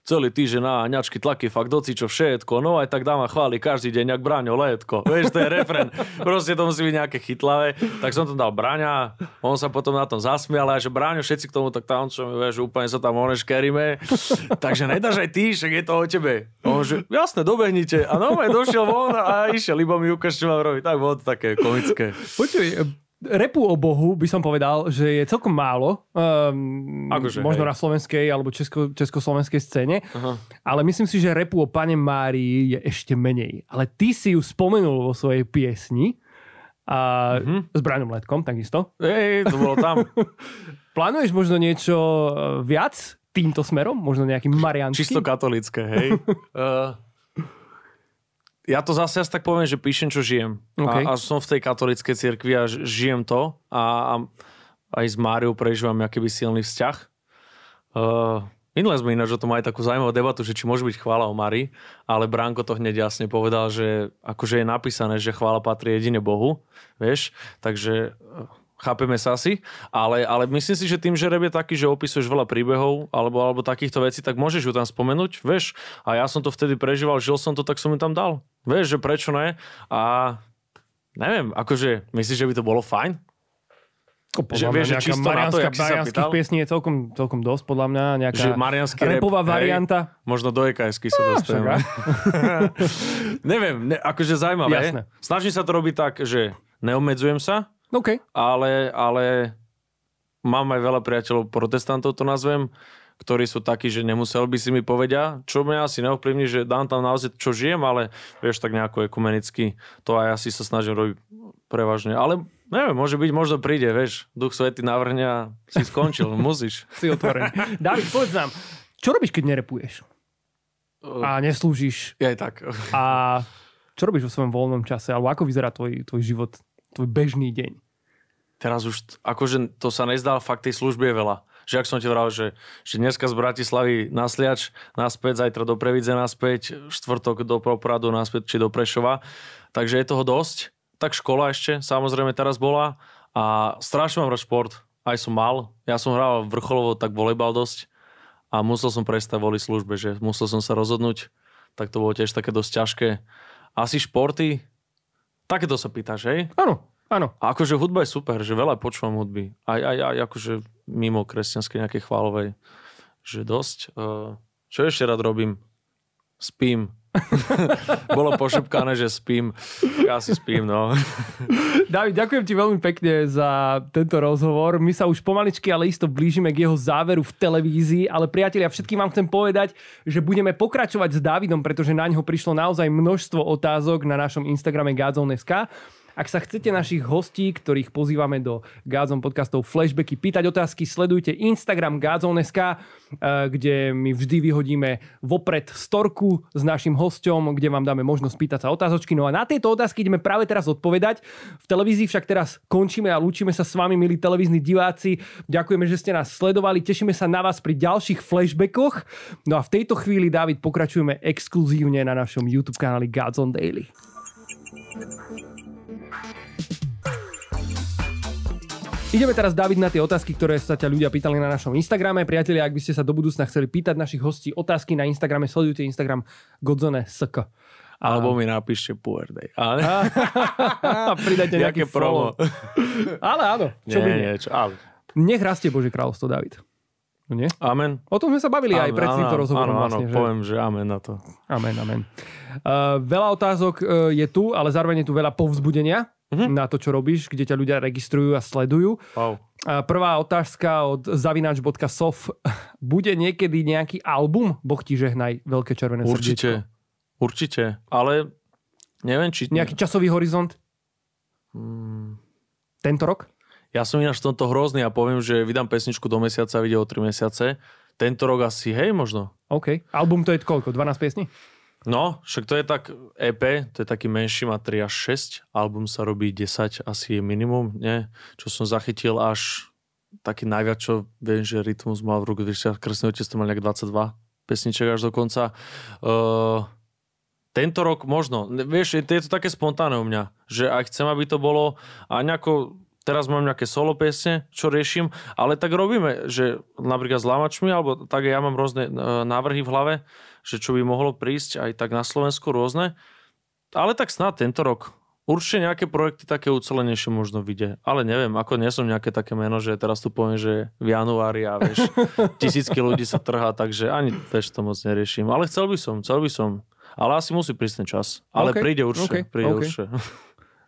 celý týždeň na ňačky tlaky, fakt docičo všetko, no aj tak dáma chváli každý deň, jak Braňo Letko. Vieš, to je refren. Proste to musí byť nejaké chytlavé. Tak som tam dal Braňa, on sa potom na tom zasmial a že Braňo, všetci k tomu tak tancujeme, vieš, úplne sa tam oneškeríme. Takže nedáš aj ty, však je to o tebe. On že, jasne, dobehnite. A no, aj došiel von a išiel, iba mi ukáž, čo mám robiť. Tak bolo to také komické. Počuj, repu o Bohu by som povedal, že je celkom málo. Um, akože, možno hej. na slovenskej alebo česko, československej scéne. Aha. Ale myslím si, že repu o Pane Márii je ešte menej. Ale ty si ju spomenul vo svojej piesni a mhm. s Braňom Letkom takisto. Hej, to bolo tam. Plánuješ možno niečo viac týmto smerom? Možno nejakým mariánskym? Čisto katolické, hej. uh... Ja to zase asi tak poviem, že píšem, čo žijem. Okay. A, a som v tej katolíckej cirkvi a žijem to. A, a aj s Máriou prežívam akýby silný vzťah. Uh, Minule sme ináč o tom aj takú zaujímavú debatu, že či môže byť chvála o Márii, ale Branko to hneď jasne povedal, že akože je napísané, že chvála patrí jedine Bohu. Vieš? Takže chápeme sa asi. Ale, ale myslím si, že tým, že rap je taký, že opisuješ veľa príbehov alebo, alebo takýchto vecí, tak môžeš ju tam spomenúť. Vieš? A ja som to vtedy prežíval, žil som to, tak som ju tam dal. Vieš, že prečo ne? A neviem, akože myslíš, že by to bolo fajn? Podľa že vieš, že čisto na to, jak si sa pýtal? Piesni je celkom, celkom dosť, podľa mňa. Nejaká repová rap, varianta. Hej, možno do é ká esky sa dostajeme. Neviem, ne, akože zaujímavé. Jasné. Snažím sa to robiť tak, že neobmedzujem sa, okay. ale, ale mám aj veľa priateľov protestantov, to nazvem, ktorí sú takí, že nemusel by si mi povedia, čo mňa asi neovplyvní, že dám tam naozaj, čo žijem, ale vieš, tak nejako ekumenicky, to aj asi sa snažím robiť prevažne. Ale neviem, môže byť, možno príde, vieš, Duch Svätý navrhne a si skončil, musíš. Si otvorený. Dávid, povedz nám, čo robíš, keď nerepuješ? A neslúžiš? Aj tak. A čo robíš vo svojom voľnom čase? Alebo ako vyzerá tvoj, tvoj život, tvoj bežný deň? Teraz už, akože to sa nezdá, fakt tej služby je veľa. Že ak som ti vral, že, že dneska z Bratislavy nasliač, naspäť, zajtra do Previdze naspäť, štvrtok do Popradu naspäť, či do Prešova. Takže je toho dosť. Tak škola ešte, samozrejme, teraz bola. A strašne mám rád šport. Aj som mal. Ja som hral vrcholovo, tak volejbal dosť. A musel som prestať voliť službe, že musel som sa rozhodnúť. Tak to bolo tiež také dosť ťažké. Asi športy. Takéto sa pýtaš, hej? Áno. Áno. A akože hudba je super, že veľa počúvam hudby. Aj, aj, aj akože mimo kresťanskej nejakej chválovej. Že dosť. Čo ešte rád robím? Spím. Bolo pošepkané, že spím. Ja si spím, no. Dávid, ďakujem ti veľmi pekne za tento rozhovor. My sa už pomaličky, ale isto blížime k jeho záveru v televízii. Ale priatelia, všetkým vám chcem povedať, že budeme pokračovať s Dávidom, pretože na ňo prišlo naozaj množstvo otázok na našom Instagrame gadzone bodka es ká. Ak sa chcete našich hostí, ktorých pozývame do Godzone podcastov Flashbacky, pýtať otázky, sledujte Instagram gadzone bodka es ká, kde my vždy vyhodíme vopred storku s našim hosťom, kde vám dáme možnosť pýtať sa otázočky. No a na tieto otázky ideme práve teraz odpovedať. V televízii však teraz končíme a lúčime sa s vami, milí televízni diváci. Ďakujeme, že ste nás sledovali. Tešíme sa na vás pri ďalších flashbackoch. No a v tejto chvíli, Dávid, pokračujeme exkluzívne na našom YouTube kanáli Godzone Daily. Ideme teraz, Dávid, na tie otázky, ktoré sa ťa ľudia pýtali na našom Instagrame. Priatelia, ak by ste sa do budúcna chceli pýtať našich hostí otázky na Instagrame, sledujte Instagram godzone bodka es ká. Alebo a... mi napíšte Purdej. Ale... A pridajte nejaké promo. Ale áno. Čo nie, nie, čo, ale... Nech rastie Božie kráľovstvo, Dávid. Nie? Amen. O tom sme sa bavili amen, aj pred týmto rozhovorom. Áno, vlastne, áno, že... poviem, že amen na to. Amen, amen. Uh, veľa otázok uh, je tu, ale zároveň je tu veľa povzbudenia. Mm-hmm. Na to, čo robíš, kde ťa ľudia registrujú a sledujú. Wow. A prvá otázka od zavináč bodka sof. Bude niekedy nejaký album? Boh ti žehnaj, veľké červené určite, srdiečko. Určite, ale neviem, či... Nejaký časový horizont? Hmm. Tento rok? Ja som ináč v tomto hrozný a poviem, že vydám pesničku do mesiaca, video o tri mesiace. Tento rok asi, hej, možno. OK. Album to je koľko? dvanásť piesní? No, však to je tak é pé, to je taký menší, má tri až šesť, album sa robí desať, asi je minimum, nie? Čo som zachytil až taký najviac, čo viem, že Rytmus mal v roku dvetisícdesať, Krstný otec to mal nejak dvadsaťdva pesniček až do konca. Uh, tento rok možno, vieš, je to také spontánne u mňa, že aj chcem, aby to bolo a nejako... Teraz mám nejaké solo piesne, čo riešim, ale tak robíme, že napríklad s Lamačmi, alebo tak ja mám rôzne návrhy v hlave, že čo by mohlo prísť aj tak na Slovensku rôzne, ale tak snad tento rok. Určite nejaké projekty také ucelenejšie možno vyjde, ale neviem, ako nie som nejaké také meno, že teraz tu poviem, že v januári a vieš, tisícky ľudí sa trhá, takže ani vieš, to moc neriešim, ale chcel by som, chcel by som, ale asi musí prísť ten čas, ale okay, príde určite, okay, príde okay. určite.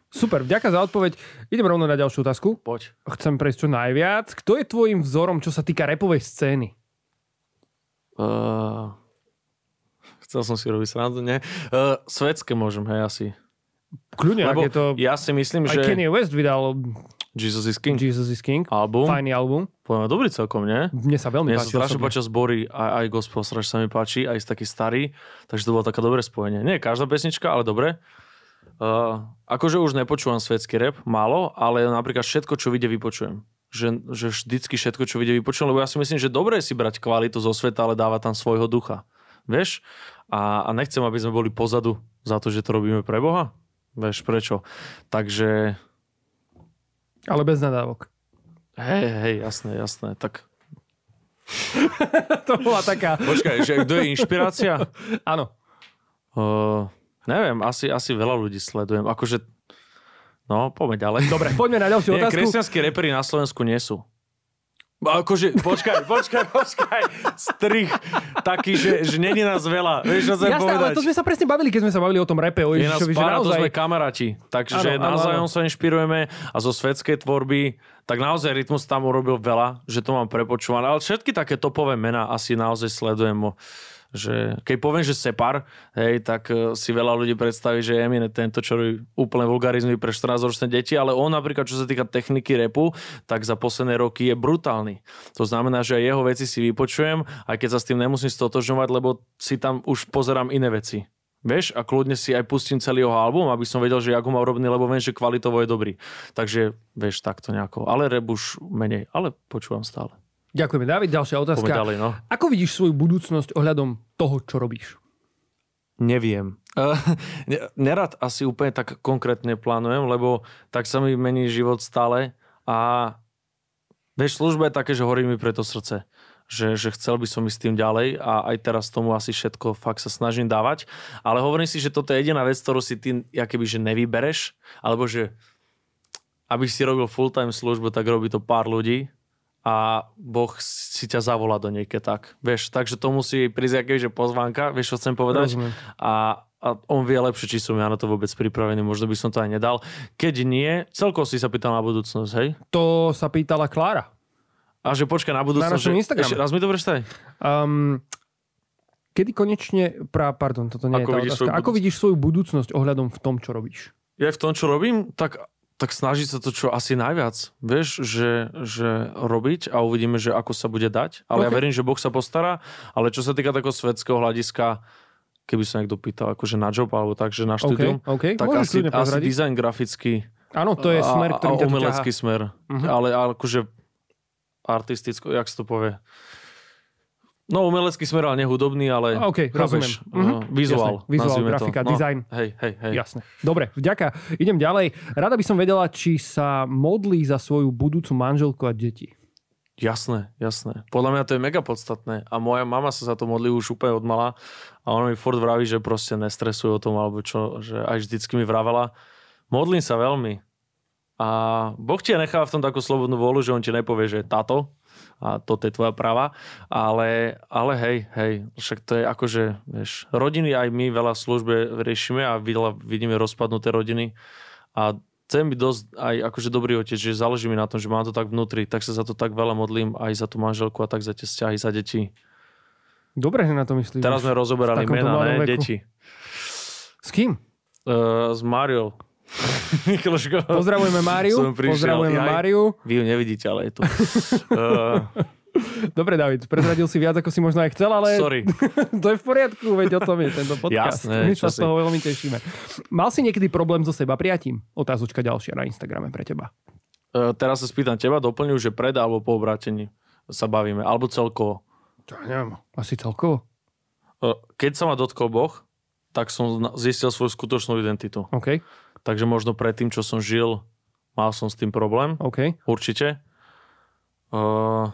Super, vďaka za odpoveď. Idem rovno na ďalšiu otázku. Poď. Chcem prejsť čo najviac. Kto je tvojim vzorom, čo sa týka rapovej scény? Uh, chcel som si robiť srandu, ne? Uh, svetské môžem, hej, asi. Kľudniak je to... Ja si myslím, že... Kanye West vydal... Jesus is King. Jesus is King. Album. Fajný album. Poviem, dobrý celkom, nie? Mne sa veľmi Mne páči. Mne sa strašne páčia zbory, aj, aj gospel strašne sa mi páči, aj taký starý, takže to bolo také dobré spojenie. Nie každá pesnička, ale dobre. Uh, akože už nepočúvam svetský rap, málo, ale napríklad všetko, čo vidie, vypočujem. Že, že vždycky všetko, čo vidie, vypočujem, lebo ja si myslím, že dobré si brať kvalitu zo sveta, ale dáva tam svojho ducha. Vieš? A, a nechcem, aby sme boli pozadu za to, že to robíme pre Boha. Vieš, prečo? Takže... Ale bez nadávok. Hej, hej, jasné, jasné. Tak... to bola taká... Počkaj, že kto je inšpirácia? Áno. Uh... Neviem, asi, asi veľa ľudí sledujem. Akože, no, poďme ďalej. Dobre, poďme na ďalšiu otázku. Kresťanskí reperi na Slovensku nie sú. Akože, počkaj, počkaj, počkaj. Strich taký, že, že není nás veľa. Vieš, čo chcem Jasne, povedať? Jasne, to sme sa presne bavili, keď sme sa bavili o tom repe. O je nás pár, naozaj... to sme kamaráti. Takže navzájom sa inšpirujeme a zo svetskej tvorby, tak naozaj Rytmus tam urobil veľa, že to mám prepočúvané. Ale všetky také topové mená asi naozaj sledujem. Že, keď poviem, že Separ, hej, tak uh, si veľa ľudí predstaví, že je mine tento, čo robí úplne vulgarizmy pre štrnásťročné deti, ale on napríklad, čo sa týka techniky rapu, tak za posledné roky je brutálny. To znamená, že aj jeho veci si vypočujem, aj keď sa s tým nemusím stotožňovať, lebo si tam už pozerám iné veci. Vieš, a kľudne si aj pustím celý jeho album, aby som vedel, že jak ho má urobený, lebo viem, že kvalitovo je dobrý. Takže, vieš, takto nejako. Ale rap už menej, ale počúvam stále. Ďakujeme, David. Ďalšia otázka. Ďalej, no. Ako vidíš svoju budúcnosť ohľadom toho, čo robíš? Neviem. Uh, nerad asi úplne tak konkrétne plánujem, lebo tak sa mi mení život stále a vieš, služba je také, že horí mi pre to srdce. Že, že chcel by som ísť s tým ďalej a aj teraz tomu asi všetko fakt sa snažím dávať. Ale hovorím si, že toto je jediná vec, ktorú si ty akéby, že nevybereš, alebo že aby si robil full-time službu, tak robí to pár ľudí a Boh si ťa zavolá do niekde tak. Vieš, takže to musí prísť akéže pozvánka, vieš, čo chcem povedať. A, a on vie lepšie, či som ja na to vôbec pripravený, možno by som to aj nedal. Keď nie, celkovo si sa pýtal na budúcnosť, hej? To sa pýtala Klára. A že počkaj, na budúcnosť... Na našom Instagrame. Ešte raz mi to prečtaj. Um, kedy konečne... Pra, pardon, toto nie Ako je tá otázka. Ako vidíš svoju budúcnosť ohľadom v tom, čo robíš? Ja v tom, čo robím, tak... tak snažiť sa to, čo asi najviac, vieš, že, že robiť a uvidíme, že ako sa bude dať. Ale okay. Ja verím, že Boh sa postará, ale čo sa týka takého svetského hľadiska, keby sa niekto pýtal, akože na job alebo tak, že na štúdium, okay, okay. Tak asi, asi dizajn grafický. Áno, to je smer, ktorý ťa ťaha. A umelecký smer, uh-huh. ale, ale akože artistický, jak sa to povie. No, umelecký smer, ale nehudobný, ale... OK, rozumiem. Uh, vizuál, Jasne, vizuál, grafika, no, dizajn. Hej, hej, hej. Jasne. Dobre, vďaka. Idem ďalej. Rada by som vedela, či sa modlí za svoju budúcu manželku a deti. Jasné, jasné. Podľa mňa to je mega podstatné. A moja mama sa za to modlí už úplne odmala. A ona mi furt vraví, že proste nestresuje o tom, alebo čo, že aj vždycky mi vravala. Modlím sa veľmi. A Boh ti necháva v tom takú slobodnú vôľu, že on ti nepovie, že táto, a toto je tvoja práva, ale, ale hej, hej, však to je akože, vieš, rodiny aj my veľa službe riešime a vidíme rozpadnuté rodiny a chcem byť dosť aj akože dobrý otec, že záleží mi na tom, že mám to tak vnútri, tak sa za to tak veľa modlím, aj za tú manželku a tak za tie vzťahy, za deti. Dobre, že na to myslíš. Teraz sme rozoberali mená, ne, veku. Deti. S kým? Uh, s Máriou. Michaloško. Pozdravujeme Máriu. Pozdravujeme Máriu. Vy ju nevidíte, ale je tu. uh... Dobre, David, prezradil si viac, ako si možno aj chcel, ale... Sorry. To je v poriadku, veď o tom je tento podcast. Jasné. My sa z toho veľmi tešíme. Mal si niekedy problém so seba prijatím? Otázočka ďalšia na Instagrame pre teba. Uh, teraz sa spýtam teba, doplňujú, že pred alebo po obrátení sa bavíme. Alebo celkovo. Ja neviem, asi celkovo. Uh, keď sa ma dotkol Boh, tak som zistil svoju skutočnú identitu. OK. Takže možno pred tým, čo som žil, mal som s tým problém. Okay. Určite. Uh,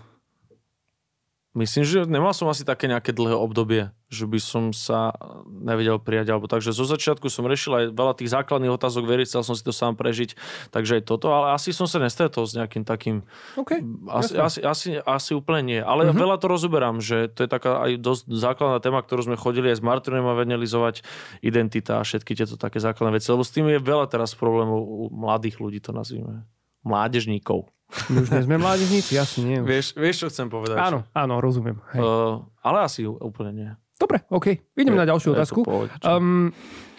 Myslím, že nemal som asi také nejaké dlhé obdobie, že by som sa nevedel prijať, alebo takže zo začiatku som riešil aj veľa tých základných otázok, veriť, chcel som si to sám prežiť, takže aj toto, ale asi som sa nestretol s nejakým takým, okay, asi, asi, asi, asi úplne nie, ale uh-huh. veľa to rozoberám, že to je taká aj dosť základná téma, ktorú sme chodili aj s Martinom a venelizovať, identita a všetky tieto také základné veci, lebo s tým je veľa teraz problémov u mladých ľudí, to nazvime, mládežníkov. My už nie sme mládežníci, jasne nie. Vieš, vieš, čo chcem povedať? Áno, áno, rozumiem. Uh, ale asi úplne nie. Dobre, ok. Idem je, na ďalšiu otázku. Pohoď, um,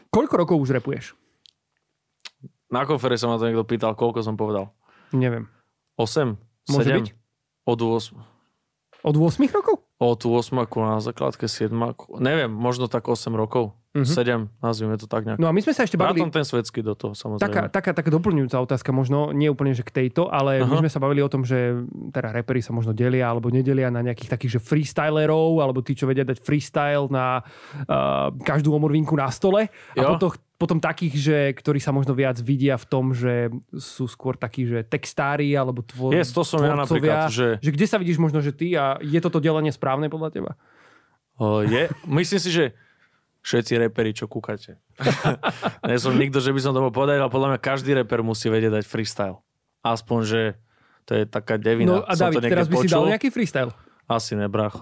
koľko rokov už repuješ? Na konfere sa ma to niekto pýtal, koľko som povedal. Neviem. osem? Môže sedem? Byť? Od ôsmich. Od ôsmich rokov? Od ôsmich na základke, sedem. Neviem, možno tak osem rokov. sedem, nazvime to tak nejak. No a my sme sa ešte bavili... Vrátom ten svetský do toho, samozrejme. Taká, taká, taká doplňujúca otázka možno, nie úplne, že k tejto, ale Aha. my sme sa bavili o tom, že teda reperi sa možno delia alebo nedelia na nejakých takých, že freestylerov, alebo tí, čo vedia dať freestyle na uh, každú omorvinku na stole. A potom, potom takých, že, ktorí sa možno viac vidia v tom, že sú skôr takí, že textári, alebo tvor, yes, to som tvorcovia. Ja napríklad, že... že kde sa vidíš možno, že ty a je toto delenie správne podľa teba? Uh, je. Myslím si, že všetci reperi, čo kúkate. Nie som nikto, že by som tomu povedal, ale podľa mňa každý reper musí vedieť dať freestyle. Aspoň, že to je taká devina. No a David, teraz by si dal nejaký freestyle? Asi ne, brácho.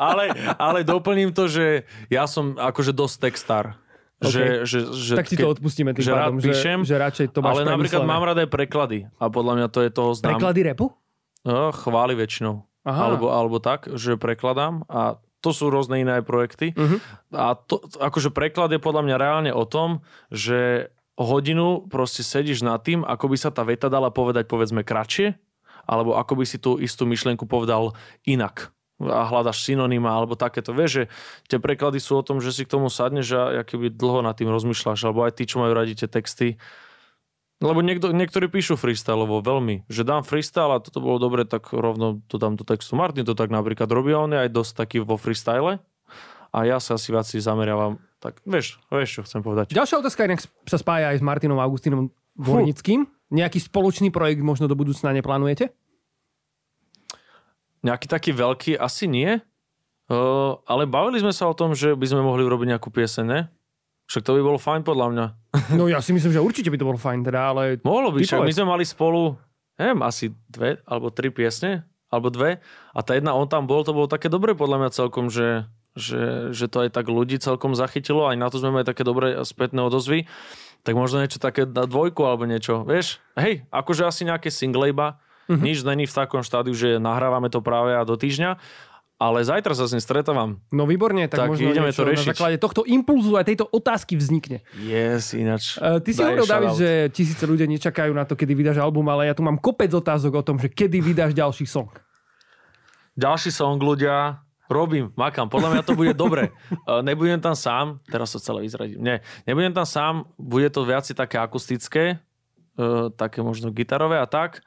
ale, ale doplním to, že ja som akože dosť textár. Okay. Že, že, že, tak ti to odpustíme tým že pádom, rád píšem, že, že radšej to máš ale premyslené. Napríklad mám rád aj preklady a podľa mňa to je toho znám. Preklady repu? No, chvály väčšinou. Alebo, alebo tak, že prekladám a to sú rôzne iné projekty. Uh-huh. A to, akože preklad je podľa mňa reálne o tom, že hodinu proste sedíš nad tým, ako by sa tá veta dala povedať, povedzme, kratšie, alebo ako by si tú istú myšlienku povedal inak. A hľadaš synonyma, alebo takéto. Vieš, že tie preklady sú o tom, že si k tomu sadneš a aký by dlho nad tým rozmýšľaš, alebo aj tí, čo majú radi tie texty. Lebo niekto, niektorí píšu freestyleovo veľmi, že dám freestyle a toto bolo dobre, tak rovno to dám do textu. Martin to tak napríklad robí, on je aj dosť taký vo freestyle a ja sa asi viac zameriavam. Tak vieš, vieš, čo chcem povedať. Ďalšia otázka inak sa spája aj s Martinom Augustínom Dvornickým. Nejaký spoločný projekt možno do budúcna neplánujete? Nejaký taký veľký asi nie, uh, ale bavili sme sa o tom, že by sme mohli urobiť nejakú pieseň, ne? Však to by bolo fajn podľa mňa. No ja si myslím, že určite by to bolo fajn, teda, ale... Mohlo by, však my sme mali spolu, neviem, asi dve alebo tri piesne, alebo dve. A tá jedna, on tam bol, to bolo také dobré podľa mňa celkom, že, že, že to aj tak ľudí celkom zachytilo. Aj na to sme mali také dobré spätné odozvy. Tak možno niečo také na dvojku alebo niečo, vieš? Hej, akože asi nejaké single iba. Mm-hmm. Nič není v takom štádiu, že nahrávame to práve a do týždňa. Ale zajtra sa s ním stretávam. No výborne, tak, tak možno ideme to riešiť. Na základe tohto impulzu aj tejto otázky vznikne. Yes, ináč. Uh, ty si hovoril, David, že tisíce ľudí nečakajú na to, kedy vydáš album, ale ja tu mám kopec otázok o tom, že kedy vydáš ďalší song. Ďalší song, ľudia, robím, makám. Podľa mňa to bude dobre. Uh, nebudem tam sám, teraz to celé vyzradím. Nie, nebudem tam sám, bude to viac také akustické, uh, také možno gitarové a tak.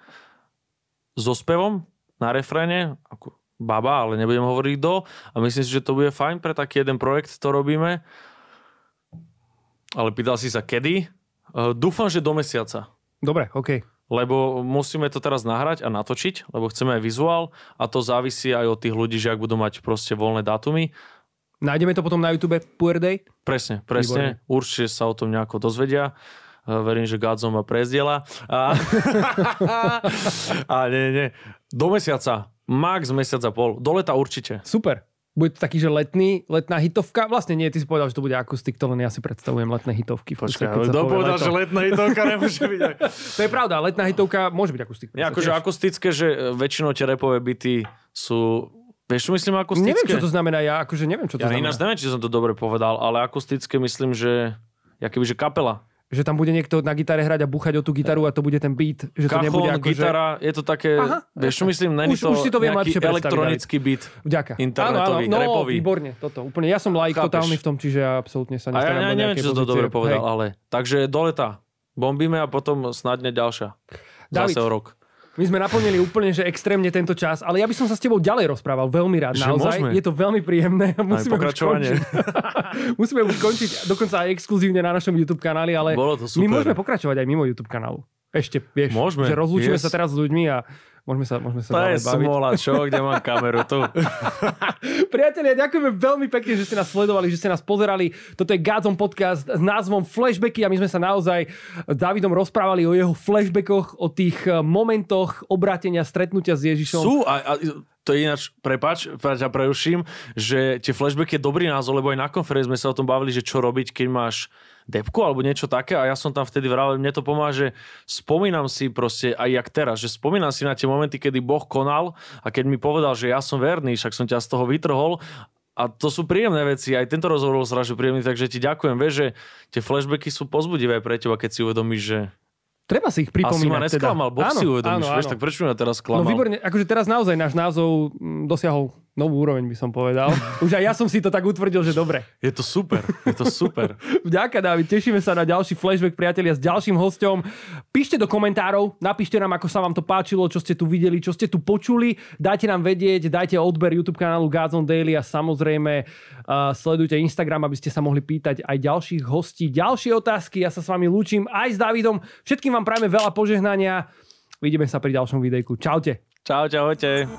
So spevom na refréne, ako baba, ale nebudem hovoriť do. A myslím si, že to bude fajn pre taký jeden projekt, to robíme. Ale pýtal si sa, kedy? Uh, dúfam, že do mesiaca. Dobre, OK. Lebo musíme to teraz nahrať a natočiť, lebo chceme aj vizuál a to závisí aj od tých ľudí, že ak budú mať proste voľné dátumy. Nájdeme to potom na YouTube Purdej? Presne, presne. Výborné. Určite sa o tom nejako dozvedia. Uh, verím, že GADZO ma prezdiela. A... a nie, nie. Do mesiaca. Max mesiac a pol. Do leta určite. Super. Bude to taký, že letný, letná hitovka. Vlastne nie, ty si povedal, že to bude akustik, to len ja si predstavujem letné hitovky. Počkaj, kto povedal, že letná hitovka nemôže byť. To je pravda, letná hitovka môže byť akustik. Ja, akože akustické, že väčšinou tie rapové bity sú... Vieš, myslím akustické? Neviem, čo to znamená. Ja akože neviem, čo to ja znamená. Ja ináč neviem, či som to dobre povedal, ale akustické myslím, že... Ja kebyže kapela. Že tam bude niekto na gitare hrať a búchať o tú gitaru a to bude ten beat. Že Kachón, to nebude ako, gitara, že... je to také, aha, vieš, čo myslím, není to, už si to viem nejaký elektronický beat. Vďaka. Internetový, áno, áno, no, repový. Výborne, toto, úplne. Ja som laik totálny v tom, čiže ja absolútne sa nestaram. A ja, ja neviem, či som to dobre povedal, hej. Ale... Takže do leta. Bombíme a potom snadne ďalšia. David, zase o rok. My sme naplnili úplne, že extrémne tento čas, ale ja by som sa s tebou ďalej rozprával, veľmi rád, že naozaj. Môžeme. Je to veľmi príjemné. Musíme už končiť. Musíme už končiť, dokonca aj exkluzívne na našom YouTube kanáli, ale my môžeme pokračovať aj mimo YouTube kanálu. Ešte, vieš, môžeme. Že rozlúčime yes. sa teraz s ľuďmi a Môžeme sa, môžeme sa ďalej baviť. To je smola, čo? Kde mám kameru? Tu. Priatelia, ďakujeme veľmi pekne, že ste nás sledovali, že ste nás pozerali. Toto je GADZON podcast s názvom Flashbacky a my sme sa naozaj s Davidom rozprávali o jeho flashbackoch, o tých momentoch obrátenia, stretnutia s Ježišom. Sú a, a to je ináč, prepáč, ja preruším, že tie flashbacky je dobrý názor, lebo aj na konferencii sme sa o tom bavili, že čo robiť, keď máš depku alebo niečo také a ja som tam vtedy vravel, mne to pomáha, že spomínam si proste aj jak teraz, že spomínam si na tie momenty, kedy Boh konal a keď mi povedal, že ja som verný, však som ťa z toho vytrhol a to sú príjemné veci, aj tento rozhovor bol strašne príjemný, takže ti ďakujem, vieš, že tie flashbacky sú pozbudivé pre teba, keď si uvedomíš, že treba si ich pripomínať. Asi ma nesklamal, teda. Boh áno, si uvedomíš, áno, vieš, áno. Tak prečo mi ja teraz klamal? No výborne, akože teraz naozaj náš názov dosiahol novú úroveň, by som povedal. Už aj ja som si to tak utvrdil, že dobre. Je to super, je to super. Vďaka, Dávid, tešíme sa na ďalší flashback, priatelia, s ďalším hosťom. Píšte do komentárov, napíšte nám, ako sa vám to páčilo, čo ste tu videli, čo ste tu počuli. Dajte nám vedieť, dajte odber YouTube kanálu Godzone Daily a samozrejme uh, sledujte Instagram, aby ste sa mohli pýtať aj ďalších hostí. Ďalšie otázky, ja sa s vami lúčim aj s Dávidom. Všetkým vám prajme veľa požehnania. Vidíme sa pri ďalšom videjku. Čaute. Čau, čaute.